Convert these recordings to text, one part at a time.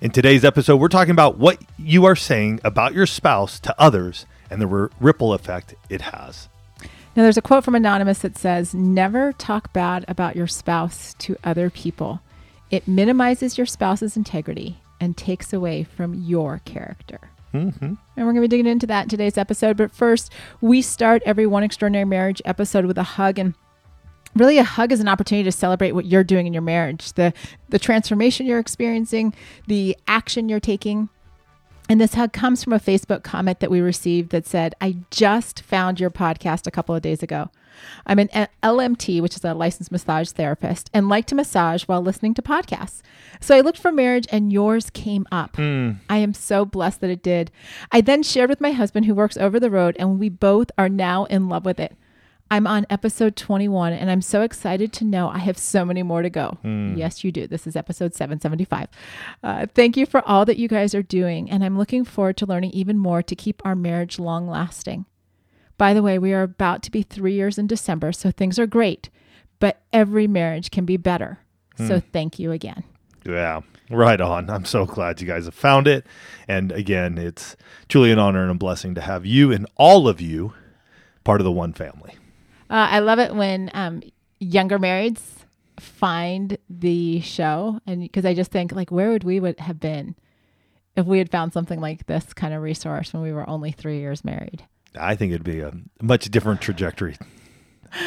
In today's episode, we're talking about what you are saying about your spouse to others and the ripple effect it has. Now, there's a quote from Anonymous that says, "Never talk bad about your spouse to other people. It minimizes your spouse's integrity and takes away from your character." Mm-hmm. And we're going to be digging into that in today's episode. But first, we start every One Extraordinary Marriage episode with a hug, and really, a hug is an opportunity to celebrate what you're doing in your marriage, the transformation you're experiencing, the action you're taking. And this hug comes from a Facebook comment that we received that said, "I just found your podcast a couple of days ago. I'm an LMT, which is a licensed massage therapist, and like to massage while listening to podcasts. So I looked for marriage and yours came up. I am so blessed that it did. I then shared with my husband who works over the road, and we both are now in love with it. I'm on episode 21, and I'm so excited to know I have so many more to go." Yes, you do. This is episode 775. Thank you for all that you guys are doing, and I'm looking forward to learning even more to keep our marriage long-lasting. By the way, we are about to be 3 years in December, so things are great, but every marriage can be better. So thank you again. Yeah, right on. I'm so glad you guys have found it. And again, it's truly an honor and a blessing to have you and all of you part of the One Family. I love it when younger marrieds find the show, and because I just think, like, where would we have been if we had found something like this kind of resource when we were only 3 years married? I think it'd be a much different trajectory.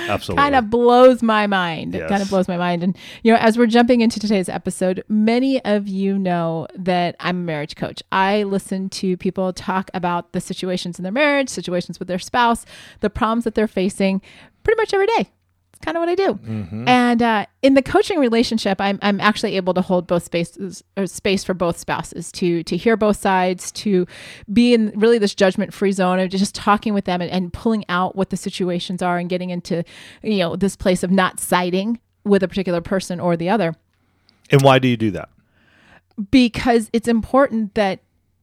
Absolutely. Kind of blows my mind. Yes. It kind of blows my mind. And, you know, as we're jumping into today's episode, many of you know that I'm a marriage coach. I listen to people talk about the situations in their marriage, situations with their spouse, the problems that they're facing pretty much every day. It's kind of what I do. Mm-hmm. And in the coaching relationship, I'm actually able to hold both spaces, or space for both spouses, to hear both sides, to be in really this judgment-free zone of just talking with them and pulling out what the situations are and getting into, you know, this place of not siding with a particular person or the other. And why do you do that? Because it's important that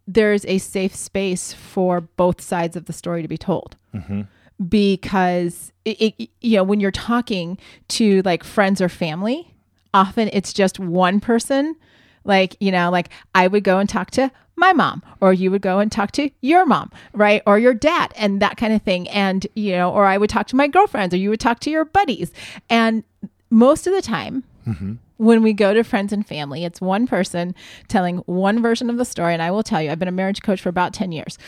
there's a safe space for both sides of the story to be told. Mm-hmm. Because it, you know, when you're talking to like friends or family, often it's just one person. Like, you know, like I would go and talk to my mom, or you would go and talk to your mom, right? Or your dad, and that kind of thing. And, you know, or I would talk to my girlfriends, or you would talk to your buddies. And most of the time, mm-hmm. when we go to friends and family, it's one person telling one version of the story. And I will tell you, I've been a marriage coach for about 10 years.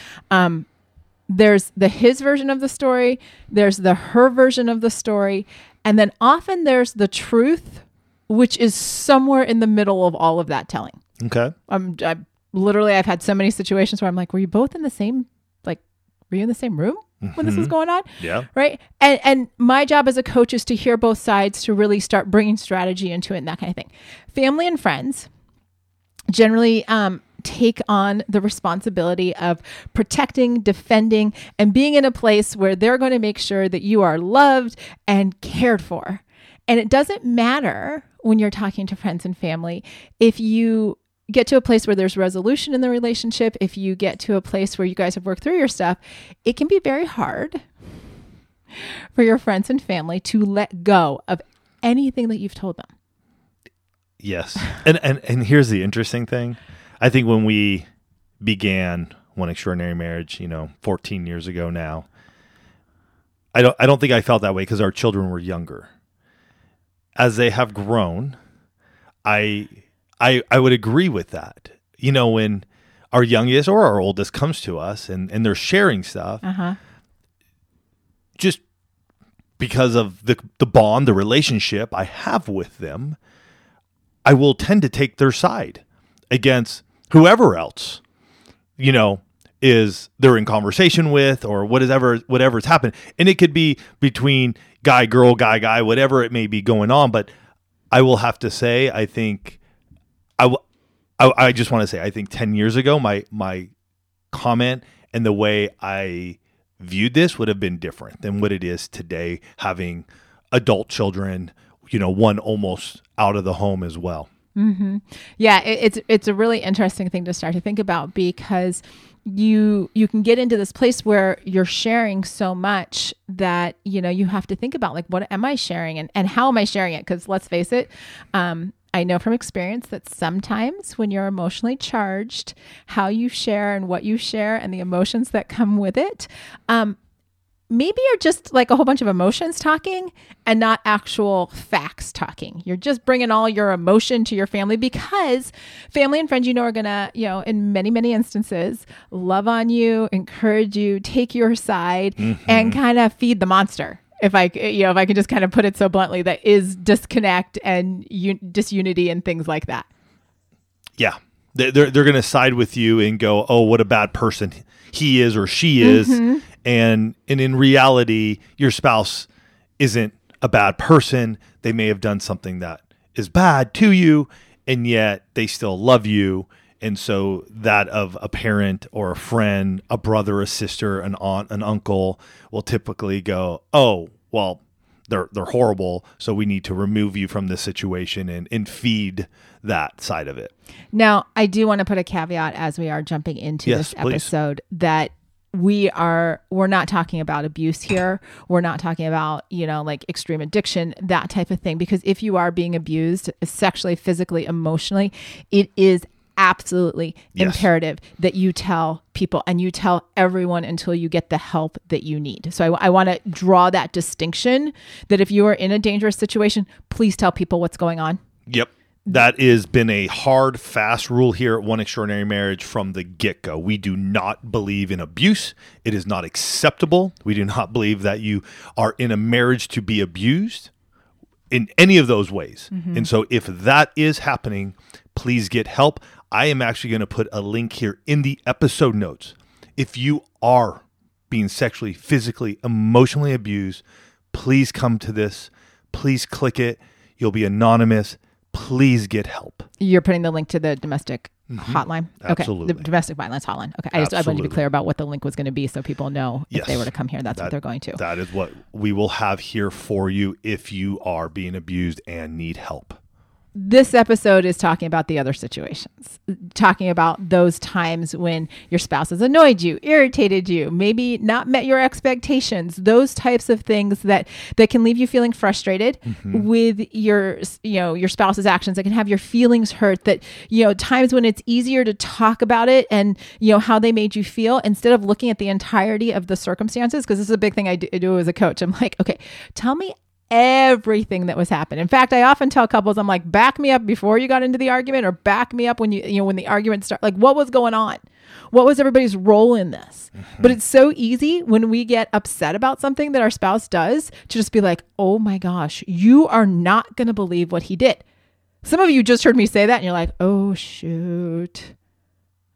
There's the his version of the story, there's the her version of the story, and then often there's the truth, which is somewhere in the middle of all of that telling. Okay. I've had so many situations where I'm like, were you both in the same, like, were you in the same room when mm-hmm. this was going on? Yeah. Right? And my job as a coach is to hear both sides, to really start bringing strategy into it and that kind of thing. Family and friends generally take on the responsibility of protecting, defending, and being in a place where they're going to make sure that you are loved and cared for. And it doesn't matter when you're talking to friends and family if you get to a place where there's resolution in the relationship, if you get to a place where you guys have worked through your stuff, it can be very hard for your friends and family to let go of anything that you've told them. Yes. And here's the interesting thing. I think when we began One Extraordinary Marriage, you know, 14 years ago now, I don't think I felt that way because our children were younger. As they have grown, I would agree with that. You know, when our youngest or our oldest comes to us and they're sharing stuff, uh-huh. just because of the bond, the relationship I have with them, I will tend to take their side against whoever else, you know, is they're in conversation with or whatever's happened. And it could be between guy, girl, guy, whatever it may be going on. But I will have to say, I think, I just want to say, I think 10 years ago, my comment and the way I viewed this would have been different than what it is today, having adult children, you know, one almost out of the home as well. Mm-hmm. Yeah, it's a really interesting thing to start to think about, because you can get into this place where you're sharing so much that, you know, you have to think about, like, what am I sharing and how am I sharing it? Because let's face it, I know from experience that sometimes when you're emotionally charged, how you share and what you share and the emotions that come with it, maybe you're just like a whole bunch of emotions talking and not actual facts talking. You're just bringing all your emotion to your family, because family and friends, you know, are going to, you know, in many, many instances, love on you, encourage you, take your side, and kind of feed the monster. If I can just kind of put it so bluntly, that is disconnect and disunity and things like that. Yeah. They're going to side with you and go, oh, what a bad person he is or she is. Mm-hmm. And in reality, your spouse isn't a bad person. They may have done something that is bad to you, and yet they still love you. And so that of a parent or a friend, a brother, a sister, an aunt, an uncle will typically go, oh, well, they're horrible, so we need to remove you from this situation and feed that side of it. Now, I do want to put a caveat as we are jumping into this episode, that we're not talking about abuse here. We're not talking about, you know, like extreme addiction, that type of thing, because if you are being abused sexually, physically, emotionally, it is absolutely imperative that you tell people and you tell everyone until you get the help that you need. So I want to draw that distinction, that if you are in a dangerous situation, please tell people what's going on. Yep. That has been a hard, fast rule here at One Extraordinary Marriage from the get-go. We do not believe in abuse. It is not acceptable. We do not believe that you are in a marriage to be abused in any of those ways. Mm-hmm. And so if that is happening, please get help. I am actually going to put a link here in the episode notes. If you are being sexually, physically, emotionally abused, please come to this. Please click it. You'll be anonymous. Please get help. You're putting the link to the domestic hotline? Absolutely. Okay. The domestic violence hotline. Okay. I wanted to be clear about what the link was going to be so people know if they were to come here, that's what they're going to. That is what we will have here for you if you are being abused and need help. This episode is talking about the other situations, talking about those times when your spouse has annoyed you, irritated you, maybe not met your expectations, those types of things that can leave you feeling frustrated with your spouse's actions, that can have your feelings hurt, that, you know, times when it's easier to talk about it and, you know, how they made you feel instead of looking at the entirety of the circumstances. Because this is a big thing I do as a coach. I'm like, okay, tell me everything that was happening. In fact, I often tell couples, I'm like, back me up before you got into the argument, or back me up when when the argument started. Like, what was going on? What was everybody's role in this? But it's so easy when we get upset about something that our spouse does to just be like, oh my gosh, you are not going to believe what he did. Some of you just heard me say that and you're like, oh shoot,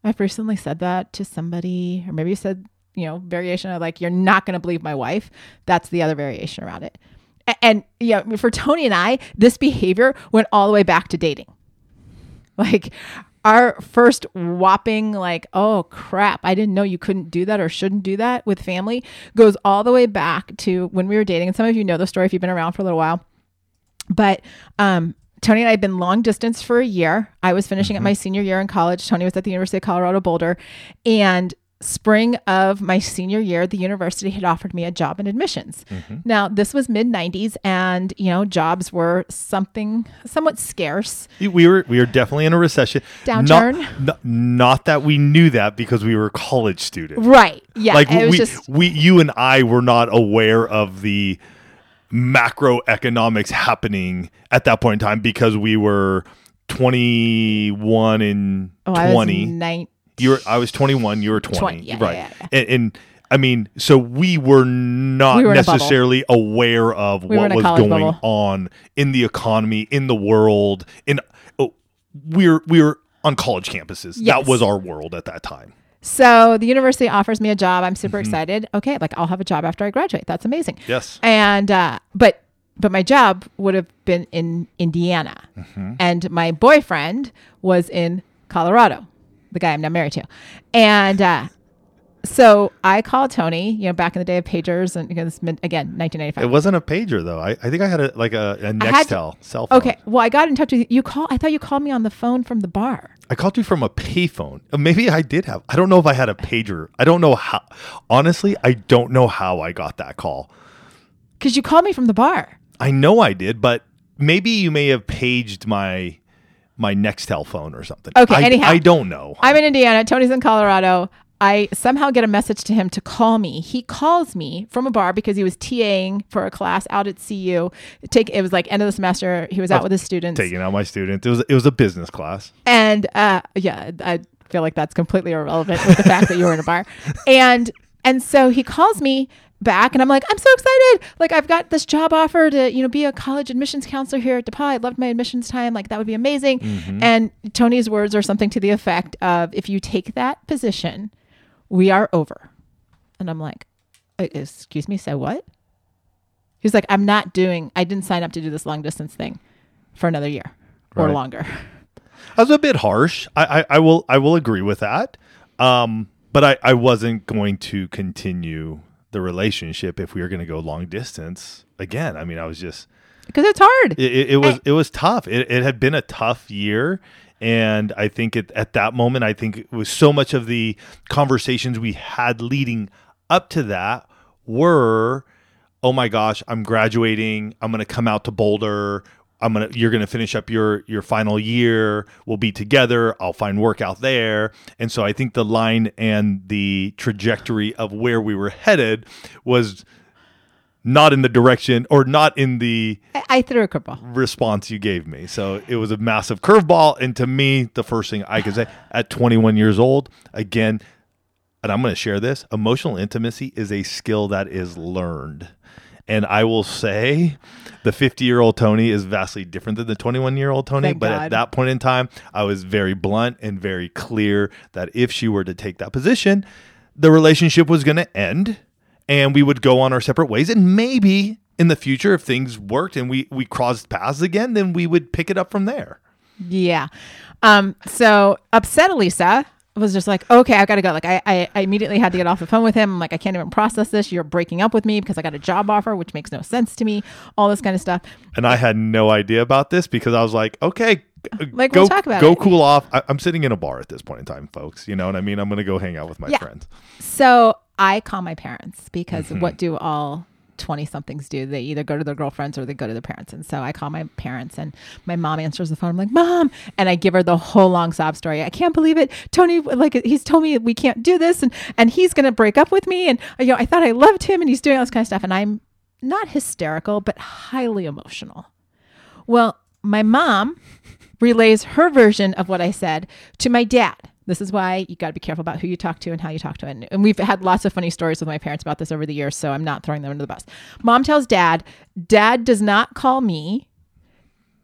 I've recently said that to somebody. Or maybe you said, you know, variation of like, you're not going to believe my wife. That's the other variation around it. And yeah, for Tony and I, this behavior went all the way back to dating. Like our first whopping, like, oh crap, I didn't know you couldn't do that or shouldn't do that with family, goes all the way back to when we were dating. And some of you know the story if you've been around for a little while. But Tony and I had been long distance for a year. I was finishing up my senior year in college. Tony was at the University of Colorado Boulder. And spring of my senior year, the university had offered me a job in admissions. Now, this was mid-90s, and you know, jobs were somewhat scarce. We were definitely in a recession. Downturn. Not that we knew that, because we were college students, right? Yeah, like you and I were not aware of the macroeconomics happening at that point in time, because we were 21 and 20. I was 21, you were 20. Yeah, right. Yeah. And I mean, so we were not necessarily aware of what was going on in the economy, in the world. We were on college campuses. Yes. That was our world at that time. So the university offers me a job. I'm super excited. Okay, like I'll have a job after I graduate. That's amazing. Yes. And but my job would have been in Indiana, and my boyfriend was in Colorado, the guy I'm now married to, and so I called Tony. You know, back in the day of pagers, and again, 1995. It wasn't a pager though. I think I had a Nextel cell phone. Okay, well, I got in touch with you. I thought you called me on the phone from the bar. I called you from a payphone. Maybe I did have. I don't know if I had a pager. I don't know how. Honestly, I don't know how I got that call. Because you called me from the bar. I know I did, but maybe you may have paged my Nextel phone or something. Okay, anyhow. I don't know. I'm in Indiana. Tony's in Colorado. I somehow get a message to him to call me. He calls me from a bar because he was TAing for a class out at CU. It was like end of the semester. He was out with his students. Taking out my students. It was a business class. And I feel like that's completely irrelevant with the fact that you were in a bar. And so he calls me back and I'm like, I'm so excited. Like I've got this job offer to, be a college admissions counselor here at DePaul. I loved my admissions time. Like that would be amazing. Mm-hmm. And Tony's words are something to the effect of, if you take that position, we are over. And I'm like, excuse me, say what? He's like, I didn't sign up to do this long distance thing for another year or longer. I was a bit harsh. I will agree with that. But I wasn't going to continue the relationship if we were going to go long distance again. I mean, I was just... Because it's hard. It was tough. It had been a tough year. And I think at that moment, I think it was so much of the conversations we had leading up to that were, oh my gosh, I'm graduating. I'm going to come out to Boulder. You're going to finish up your final year. We'll be together. I'll find work out there. And so I think the line and the trajectory of where we were headed was not in the direction or not in the I threw a curveball response you gave me. So it was a massive curveball. And to me, the first thing I could say at 21 years old, again, and I'm going to share this, emotional intimacy is a skill that is learned. And I will say the 50-year-old Tony is vastly different than the 21-year-old Tony. Thank but God. At that point in time, I was very blunt and very clear that if she were to take that position, the relationship was going to end and we would go on our separate ways. And maybe in the future, if things worked and we crossed paths again, then we would pick it up from there. Yeah. So upset Alisa was just like, okay, I've got to go. Like I immediately had to get off the phone with him. I'm like, I can't even process this. You're breaking up with me because I got a job offer, which makes no sense to me. All this kind of stuff. And I had no idea about this because I was like, okay, like we'll talk about it. Go cool off. I'm sitting in a bar at this point in time, folks. You know what I mean? I'm going to go hang out with my friends. So I call my parents because what do all 20-somethings do? They either go to their girlfriends or they go to their parents. And so I call my parents and my mom answers the phone. I'm like, Mom. And I give her the whole long sob story. I can't believe it. Tony, like he's told me we can't do this and he's going to break up with me. And I thought I loved him and he's doing all this kind of stuff. And I'm not hysterical, but highly emotional. Well, my mom relays her version of what I said to my dad. This is why you got to be careful about who you talk to and how you talk to it. And we've had lots of funny stories with my parents about this over the years, so I'm not throwing them under the bus. Mom tells Dad, Dad does not call me.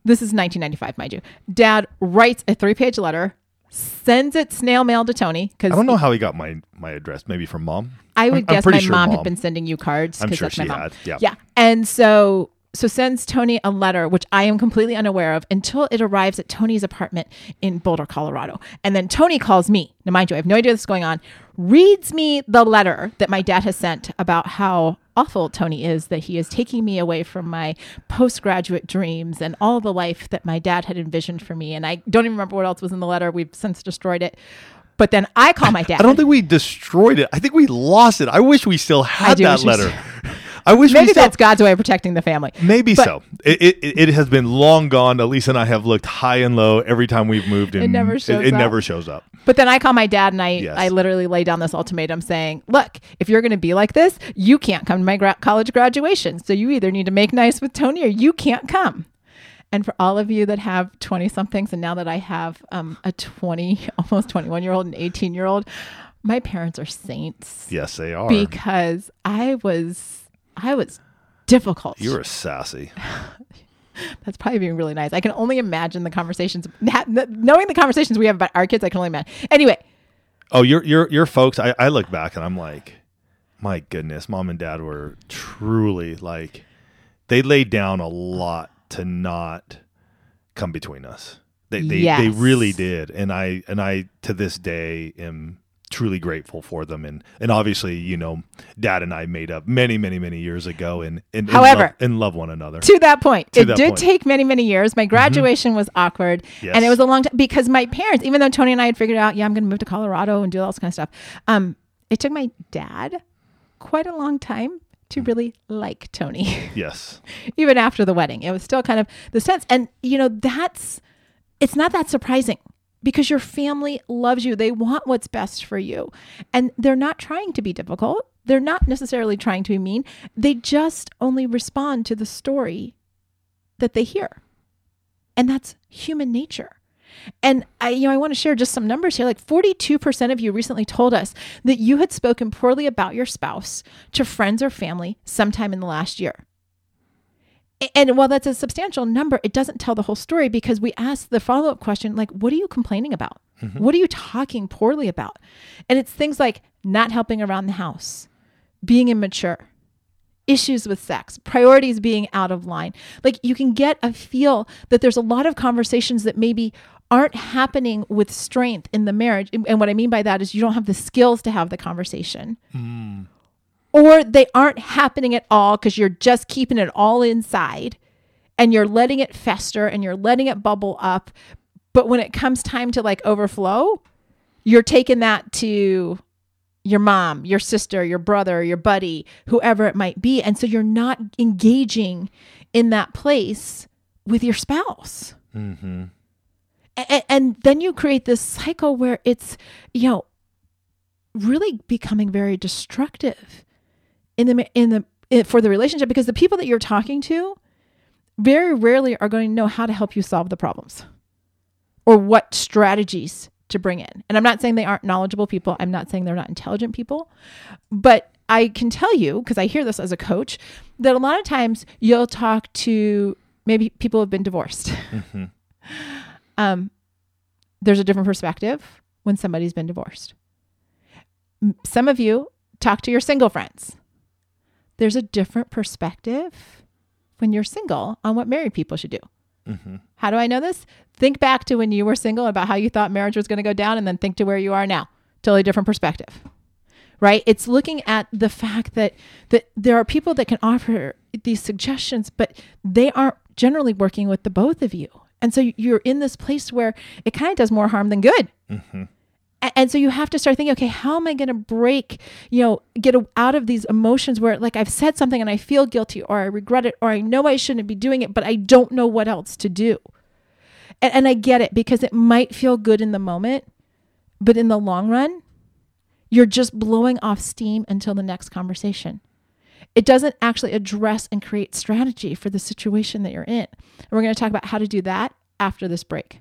This is 1995, mind you. Dad writes a 3-page letter, sends it snail mail to Tony. I don't know how he got my address, maybe from Mom. I would guess my mom had been sending you cards. I'm sure she had. Yeah. And so sends Tony a letter, which I am completely unaware of until it arrives at Tony's apartment in Boulder, Colorado. And then Tony calls me. Now, mind you, I have no idea what's going on. Reads me the letter that my dad has sent about how awful Tony is, that he is taking me away from my postgraduate dreams and all the life that my dad had envisioned for me. And I don't even remember what else was in the letter. We've since destroyed it. But then I call my dad. I don't think we destroyed it. I think we lost it. I wish we still had that letter. Maybe that's God's way of protecting the family. Maybe so. It has been long gone. Alisa and I have looked high and low every time we've moved in. It never shows up. But then I call my dad and I literally lay down this ultimatum saying, look, if you're going to be like this, you can't come to my college graduation. So you either need to make nice with Tony or you can't come. And for all of you that have 20-somethings, and now that I have a almost 21-year-old and 18-year-old, my parents are saints. Yes, they are. Because I was difficult. You were sassy. That's probably being really nice. I can only imagine the conversations knowing the conversations we have about our kids. I can only imagine. Anyway. Oh, your folks. I look back and I'm like, my goodness, mom and dad were truly like, they laid down a lot to not come between us. They really did. And I, to this day, am truly grateful for them. And obviously, you know, Dad and I made up many, many, many years ago and however, love one another. To that point, it did take many, many years. My graduation was awkward and it was a long time because my parents, even though Tony and I had figured out, I'm going to move to Colorado and do all this kind of stuff. It took my dad quite a long time to really like Tony. Yes. Even after the wedding, it was still kind of the sense. And you know, it's not that surprising because your family loves you. They want what's best for you. And they're not trying to be difficult. They're not necessarily trying to be mean. They just only respond to the story that they hear. And that's human nature. And I want to share just some numbers here. Like 42% of you recently told us that you had spoken poorly about your spouse to friends or family sometime in the last year. And while that's a substantial number, it doesn't tell the whole story because we asked the follow-up question, like, what are you complaining about? Mm-hmm. What are you talking poorly about? And it's things like not helping around the house, being immature, issues with sex, priorities being out of line. Like you can get a feel that there's a lot of conversations that maybe aren't happening with strength in the marriage. And what I mean by that is you don't have the skills to have the conversation. Mm. Or they aren't happening at all because you're just keeping it all inside and you're letting it fester and you're letting it bubble up. But when it comes time to like overflow, you're taking that to your mom, your sister, your brother, your buddy, whoever it might be. And so you're not engaging in that place with your spouse. Mm-hmm. And then you create this cycle where it's, really becoming very destructive for the relationship, because the people that you're talking to very rarely are going to know how to help you solve the problems or what strategies to bring in. And I'm not saying they aren't knowledgeable people. I'm not saying they're not intelligent people, but I can tell you, because I hear this as a coach, that a lot of times you'll talk to maybe people who have been divorced. Mm-hmm. There's a different perspective when somebody's been divorced. Some of you talk to your single friends. There's a different perspective when you're single on what married people should do. Mm-hmm. How do I know this? Think back to when you were single about how you thought marriage was going to go down and then think to where you are now. Totally different perspective, right? It's looking at the fact that there are people that can offer these suggestions, but they aren't generally working with the both of you. And so you're in this place where it kind of does more harm than good. Mm-hmm. And so you have to start thinking, okay, how am I going to break, get out of these emotions where like I've said something and I feel guilty or I regret it or I know I shouldn't be doing it, but I don't know what else to do. And I get it, because it might feel good in the moment, but in the long run, you're just blowing off steam until the next conversation. It doesn't actually address and create strategy for the situation that you're in. And we're going to talk about how to do that after this break.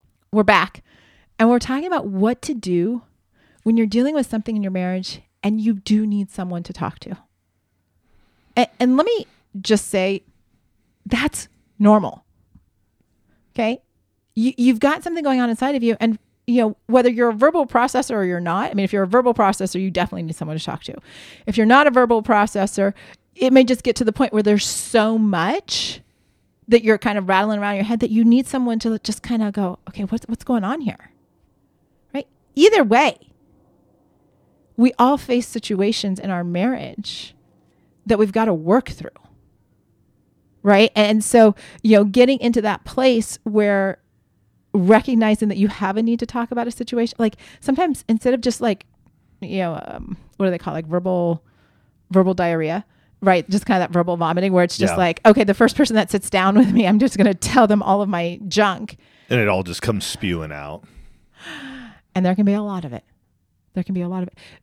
We're back, and we're talking about what to do when you're dealing with something in your marriage and you do need someone to talk to. And let me just say, that's normal. Okay? You've got something going on inside of you, and you know, whether you're a verbal processor or you're not. I mean, if you're a verbal processor, you definitely need someone to talk to. If you're not a verbal processor, it may just get to the point where there's so much that you're kind of rattling around your head that you need someone to just kind of go, okay, what's going on here? Right? Either way, we all face situations in our marriage that we've got to work through. Right? And so, you know, getting into that place where recognizing that you have a need to talk about a situation, like sometimes instead of just like, you know, what do they call it? Like verbal diarrhea, right? Just kind of that verbal vomiting where it's just like, okay, the first person that sits down with me, I'm just going to tell them all of my junk. And it all just comes spewing out. And there can be a lot of it.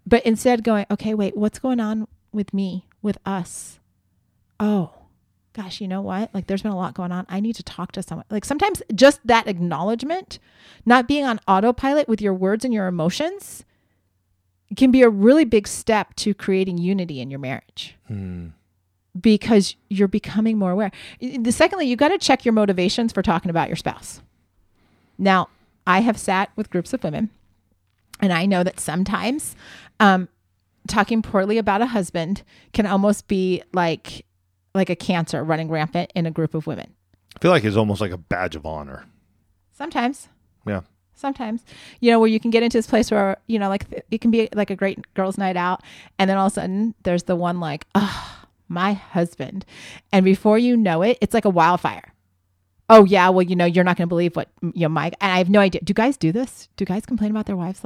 But instead going, okay, wait, what's going on with me, with us? Oh, gosh, you know what? Like there's been a lot going on. I need to talk to someone. Like sometimes just that acknowledgement, not being on autopilot with your words and your emotions can be a really big step to creating unity in your marriage because you're becoming more aware. Secondly, you got to check your motivations for talking about your spouse. Now, I have sat with groups of women and I know that sometimes talking poorly about a husband can almost be like a cancer running rampant in a group of women. I feel like it's almost like a badge of honor. Sometimes. Yeah. Sometimes, you know, where you can get into this place where, you know, like it can be like a great girls' night out. And then all of a sudden there's the one like, oh, my husband. And before you know it, it's like a wildfire. Oh yeah. Well, you know, you're not going to believe what, you know, Mike, and I have no idea. Do guys do this? Do guys complain about their wives?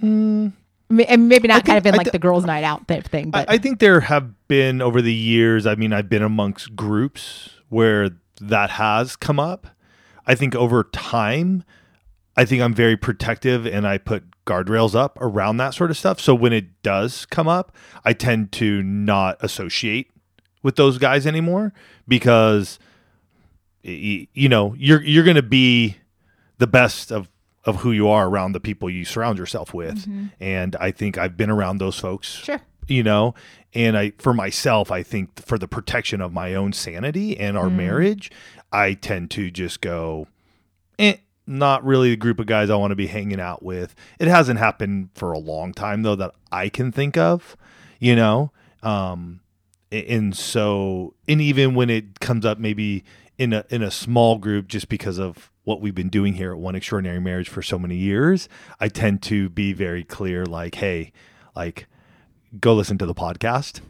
And maybe not kind of in like the girls' night out thing. But I think there have been over the years, I mean, I've been amongst groups where that has come up. I think over time, I think I'm very protective and I put guardrails up around that sort of stuff. So when it does come up, I tend to not associate with those guys anymore because, you know, you're going to be the best of who you are around the people you surround yourself with. Mm-hmm. And I think I've been around those folks, sure, you know, and for myself, I think for the protection of my own sanity and our marriage, I tend to just go, not really the group of guys I want to be hanging out with. It hasn't happened for a long time though, that I can think of, you know? And so, and even when it comes up maybe in a small group, just because of what we've been doing here at One Extraordinary Marriage for so many years, I tend to be very clear, like, hey, like, go listen to the podcast.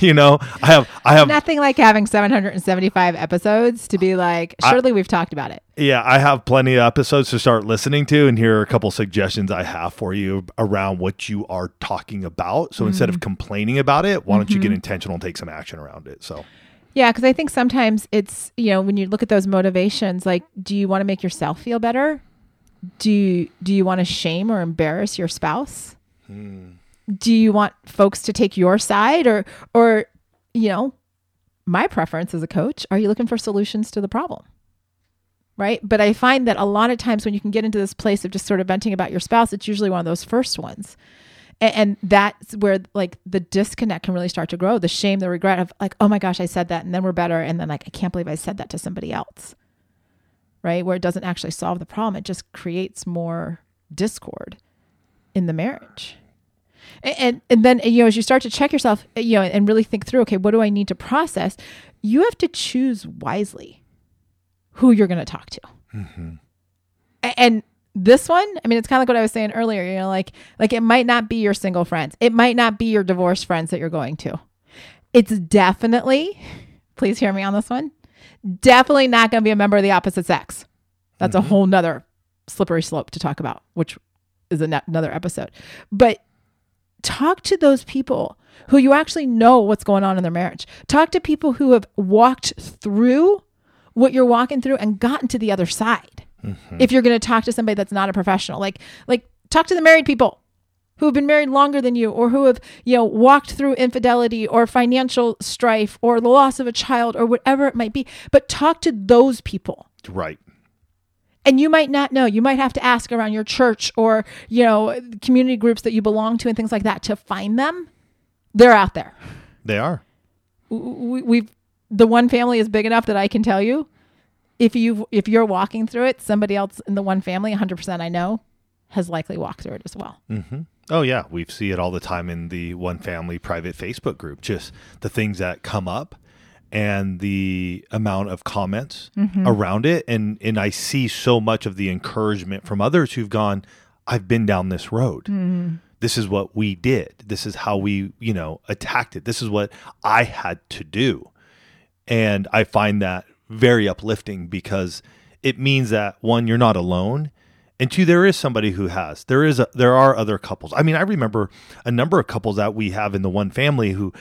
You know, I have nothing like having 775 episodes to be like, surely we've talked about it. Yeah. I have plenty of episodes to start listening to. And here are a couple suggestions I have for you around what you are talking about. So instead of complaining about it, why don't you get intentional and take some action around it? So. Yeah, because I think sometimes it's, you know, when you look at those motivations, like, do you want to make yourself feel better? Do you want to shame or embarrass your spouse? Do you want folks to take your side? Or, you know, my preference as a coach, are you looking for solutions to the problem? Right? But I find that a lot of times when you can get into this place of just sort of venting about your spouse, it's usually one of those first ones. And that's where like the disconnect can really start to grow. The shame, the regret of like, oh my gosh, I said that and then we're better. And then like, I can't believe I said that to somebody else, right? Where it doesn't actually solve the problem. It just creates more discord in the marriage. And then, you know, as you start to check yourself, you know, and really think through, okay, what do I need to process? You have to choose wisely who you're going to talk to. Mm-hmm. And this one, I mean, it's kind of like what I was saying earlier, you know, like it might not be your single friends. It might not be your divorced friends that you're going to. It's definitely, please hear me on this one, definitely not going to be a member of the opposite sex. That's a whole nother slippery slope to talk about, which is another episode. But talk to those people who you actually know what's going on in their marriage. Talk to people who have walked through what you're walking through and gotten to the other side. If you're going to talk to somebody that's not a professional, like talk to the married people who have been married longer than you, or who have, you know, walked through infidelity or financial strife or the loss of a child or whatever it might be, but talk to those people. Right. And you might not know, you might have to ask around your church or, you know, community groups that you belong to and things like that to find them. They're out there. They are. The One Family is big enough that I can tell you if you're walking through it, somebody else in the one family, 100% I know, has likely walked through it as well. Mm-hmm. Oh, yeah. We see it all the time in the one family private Facebook group, just the things that come up and the amount of comments mm-hmm. around it. And I see so much of the encouragement from others who've gone, I've been down this road. Mm-hmm. This is what we did. This is how we, attacked it. This is what I had to do. And I find that very uplifting because it means that, one, you're not alone. And two, there is somebody who has. There are other couples. I mean, I remember a number of couples that we have in the one family who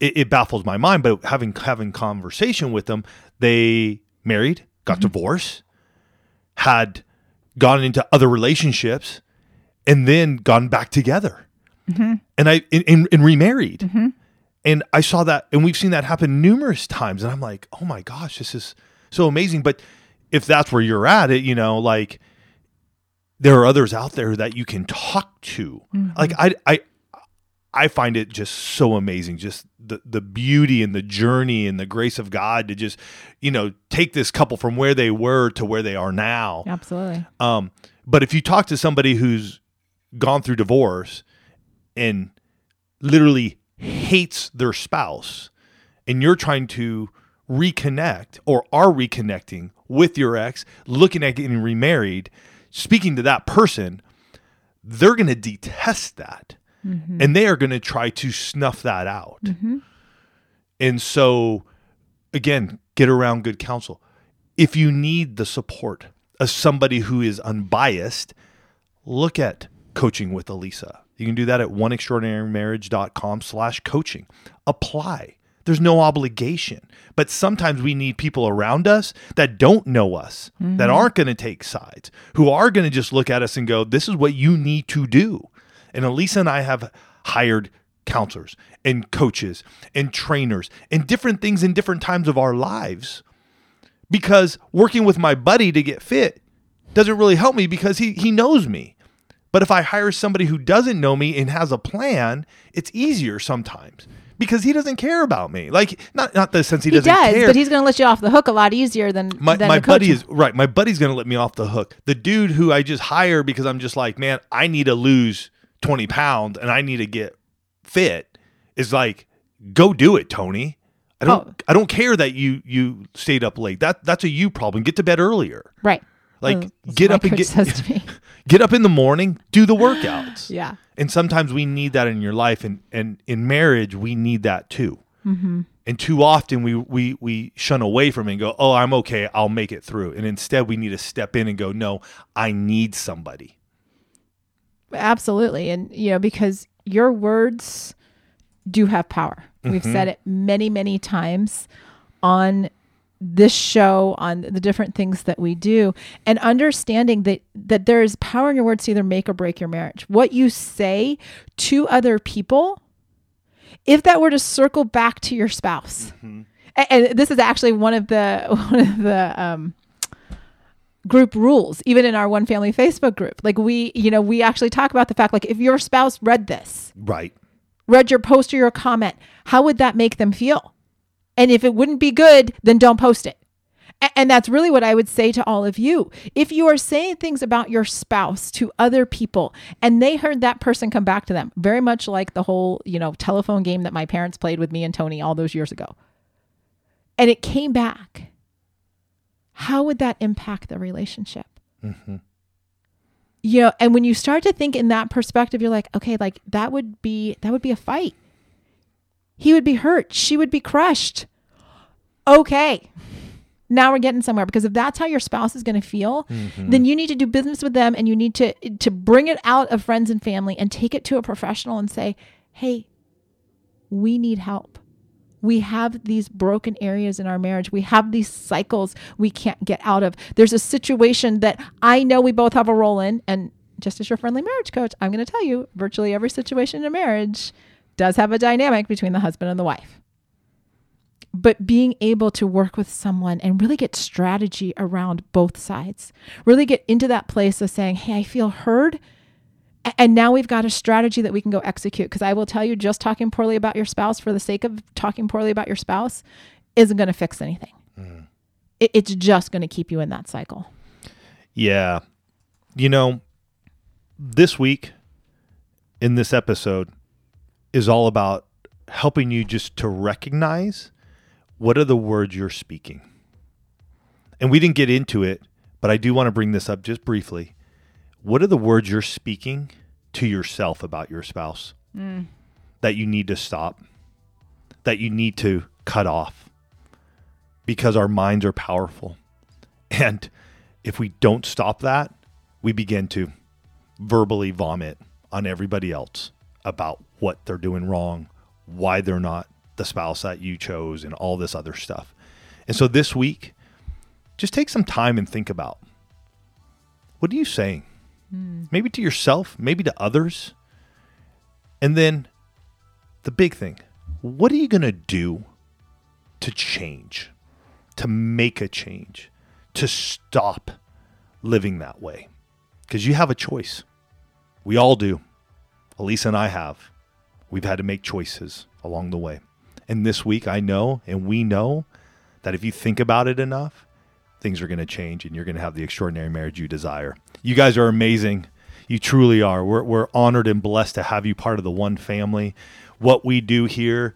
it baffles my mind, but having conversation with them, they married, got mm-hmm. divorced, had gone into other relationships, and then gone back together, mm-hmm. and remarried. Mm-hmm. And I saw that, and we've seen that happen numerous times. And I'm like, oh my gosh, this is so amazing. But if that's where you're at, there are others out there that you can talk to. Mm-hmm. I find it just so amazing, just the beauty and the journey and the grace of God to just, take this couple from where they were to where they are now. Absolutely. But if you talk to somebody who's gone through divorce and literally hates their spouse, and you're trying to reconnect or are reconnecting with your ex, looking at getting remarried, speaking to that person, they're going to detest that. Mm-hmm. And they are going to try to snuff that out. Mm-hmm. And so, again, get around good counsel. If you need the support of somebody who is unbiased, look at coaching with Alisa. You can do that at oneextraordinarymarriage.com/coaching. Apply. There's no obligation. But sometimes we need people around us that don't know us, mm-hmm. that aren't going to take sides, who are going to just look at us and go, this is what you need to do. And Alisa and I have hired counselors and coaches and trainers and different things in different times of our lives, because working with my buddy to get fit doesn't really help me because he knows me. But if I hire somebody who doesn't know me and has a plan, it's easier sometimes. Because he doesn't care about me, not the sense he doesn't care, but he's going to let you off the hook a lot easier than my buddy is. Right, my buddy's going to let me off the hook. The dude who I just hire because I'm just like, man, I need to lose 20 pounds and I need to get fit is like, go do it, Tony. I don't care that you stayed up late. That's a you problem. Get to bed earlier. Right. Get up in the morning, do the workouts. Yeah. And sometimes we need that in your life, and in marriage we need that too. Mm-hmm. And too often we shun away from it and go, "Oh, I'm okay. I'll make it through." And instead we need to step in and go, "No, I need somebody." Absolutely. And because your words do have power. We've mm-hmm. said it many, many times on this show, on the different things that we do, and understanding that there is power in your words to either make or break your marriage. What you say to other people, if that were to circle back to your spouse, mm-hmm. and this is actually one of the group rules, even in our one family Facebook group, we actually talk about the fact, if your spouse read this, right, read your post or your comment, how would that make them feel? And if it wouldn't be good, then don't post it. And that's really what I would say to all of you. If you are saying things about your spouse to other people and they heard that person come back to them, very much like the whole, telephone game that my parents played with me and Tony all those years ago, and it came back, how would that impact the relationship? Mm-hmm. And when you start to think in that perspective, you're like, okay, that would be a fight. He would be hurt. She would be crushed. Okay. Now we're getting somewhere, because if that's how your spouse is going to feel, mm-hmm. then you need to do business with them, and you need to bring it out of friends and family and take it to a professional and say, hey, we need help. We have these broken areas in our marriage. We have these cycles we can't get out of. There's a situation that I know we both have a role in. And just as your friendly marriage coach, I'm going to tell you, virtually every situation in a marriage does have a dynamic between the husband and the wife. But being able to work with someone and really get strategy around both sides, really get into that place of saying, hey, I feel heard. And now we've got a strategy that we can go execute. Because I will tell you, just talking poorly about your spouse for the sake of talking poorly about your spouse isn't going to fix anything. Mm. it's just going to keep you in that cycle. Yeah. You know, this week in this episode is all about helping you just to recognize what are the words you're speaking. And we didn't get into it, but I do want to bring this up just briefly. What are the words you're speaking to yourself about your spouse that you need to stop, that you need to cut off? Because our minds are powerful. And if we don't stop that, we begin to verbally vomit on everybody else about what they're doing wrong, why they're not the spouse that you chose, and all this other stuff. And so this week, just take some time and think about, what are you saying? Maybe to yourself, maybe to others. And then the big thing, what are you going to do to change, to make a change, to stop living that way? Because you have a choice. We all do. Alisa and I have. We've had to make choices along the way. And this week, I know, and we know, that if you think about it enough, things are going to change and you're going to have the extraordinary marriage you desire. You guys are amazing. You truly are. We're honored and blessed to have you part of the One Family. What we do here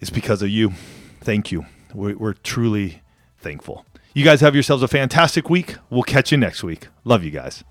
is because of you. Thank you. We're truly thankful. You guys have yourselves a fantastic week. We'll catch you next week. Love you guys.